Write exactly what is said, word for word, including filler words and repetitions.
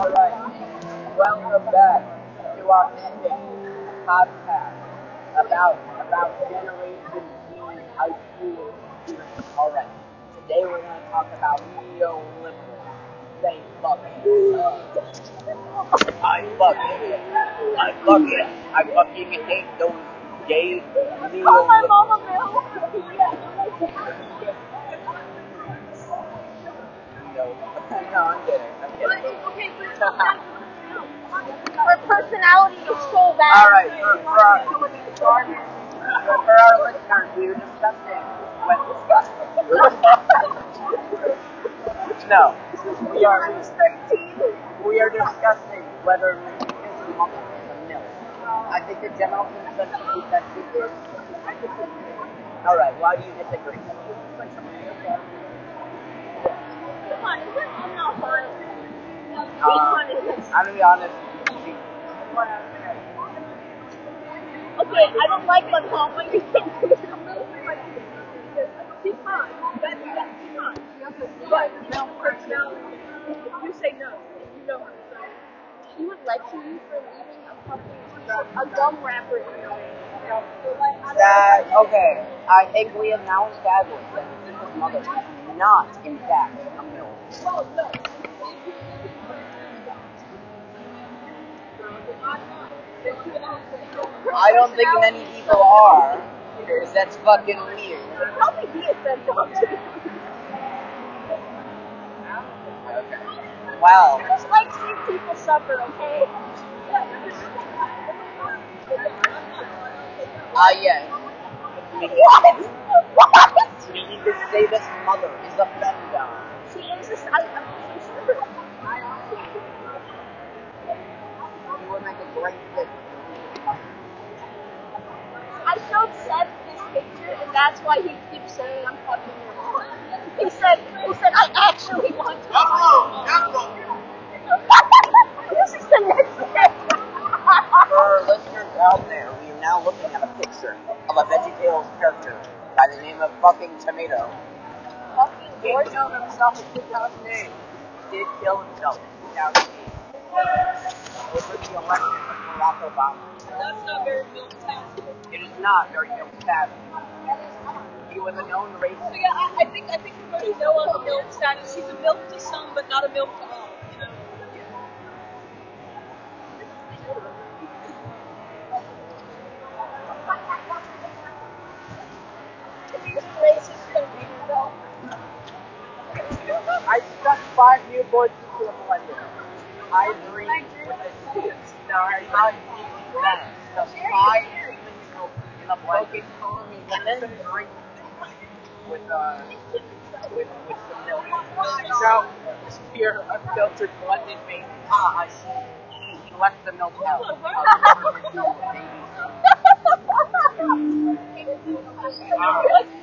All right, welcome back to our second podcast about about Generation Z high school students. All right, today we're going to talk about neoliberals. Say fuck it. I fuck it. I fuck it. I fucking hate those gay neoliberals. Call my mama, Bill. No, no, I'm kidding. I'm kidding. Okay, but her personality is so bad. All right, for, for, our, so for our listeners, we were discussing when discussing. no, we are We are discussing whether this milk is a milk. I think the general consensus is that she is. All right, why do you disagree? Um, I'm gonna be honest. She, okay, I don't like my mom. Like, she's fine. That's that's she's fine. But no personality. You say no. You know her. She would lecture you for leaving a fucking a dumb rapper. You know. That okay. I think we have now established that this is mother, not in fact a milk. I don't think many people are, because that's fucking weird. Probably he is that dog too. Okay. Wow. I just like seeing people suffer, okay? Ah, uh, yes. What? What? You need to say this mother is a femdom. She is a side. I showed Seth this picture, and that's why he keeps saying I'm fucking your mom. He said, he said, I actually want to. Oh, no. This is the next step. For our listeners out there, we are now looking at a picture of a VeggieTales character by the name of Fucking Tomato. Fucking he killed himself in two thousand eight. He did kill himself in two thousand eight. Over the election of Barack Obama. That's not very milk-tastic. It is not very milk-tastic. He was a known racist. So yeah, I, I think I think we already know of a milk status. He's a milk to some, but not a milk to all, you know? If he's racist, he'll be himself. I stuck five new boys into a blender. I agree with the students that are not eating that. The five people in a broken colony and then drink with, uh, with, with some milk. So, this pure, unfiltered, blended baby. Ah, I see. He, he left the milk out. What's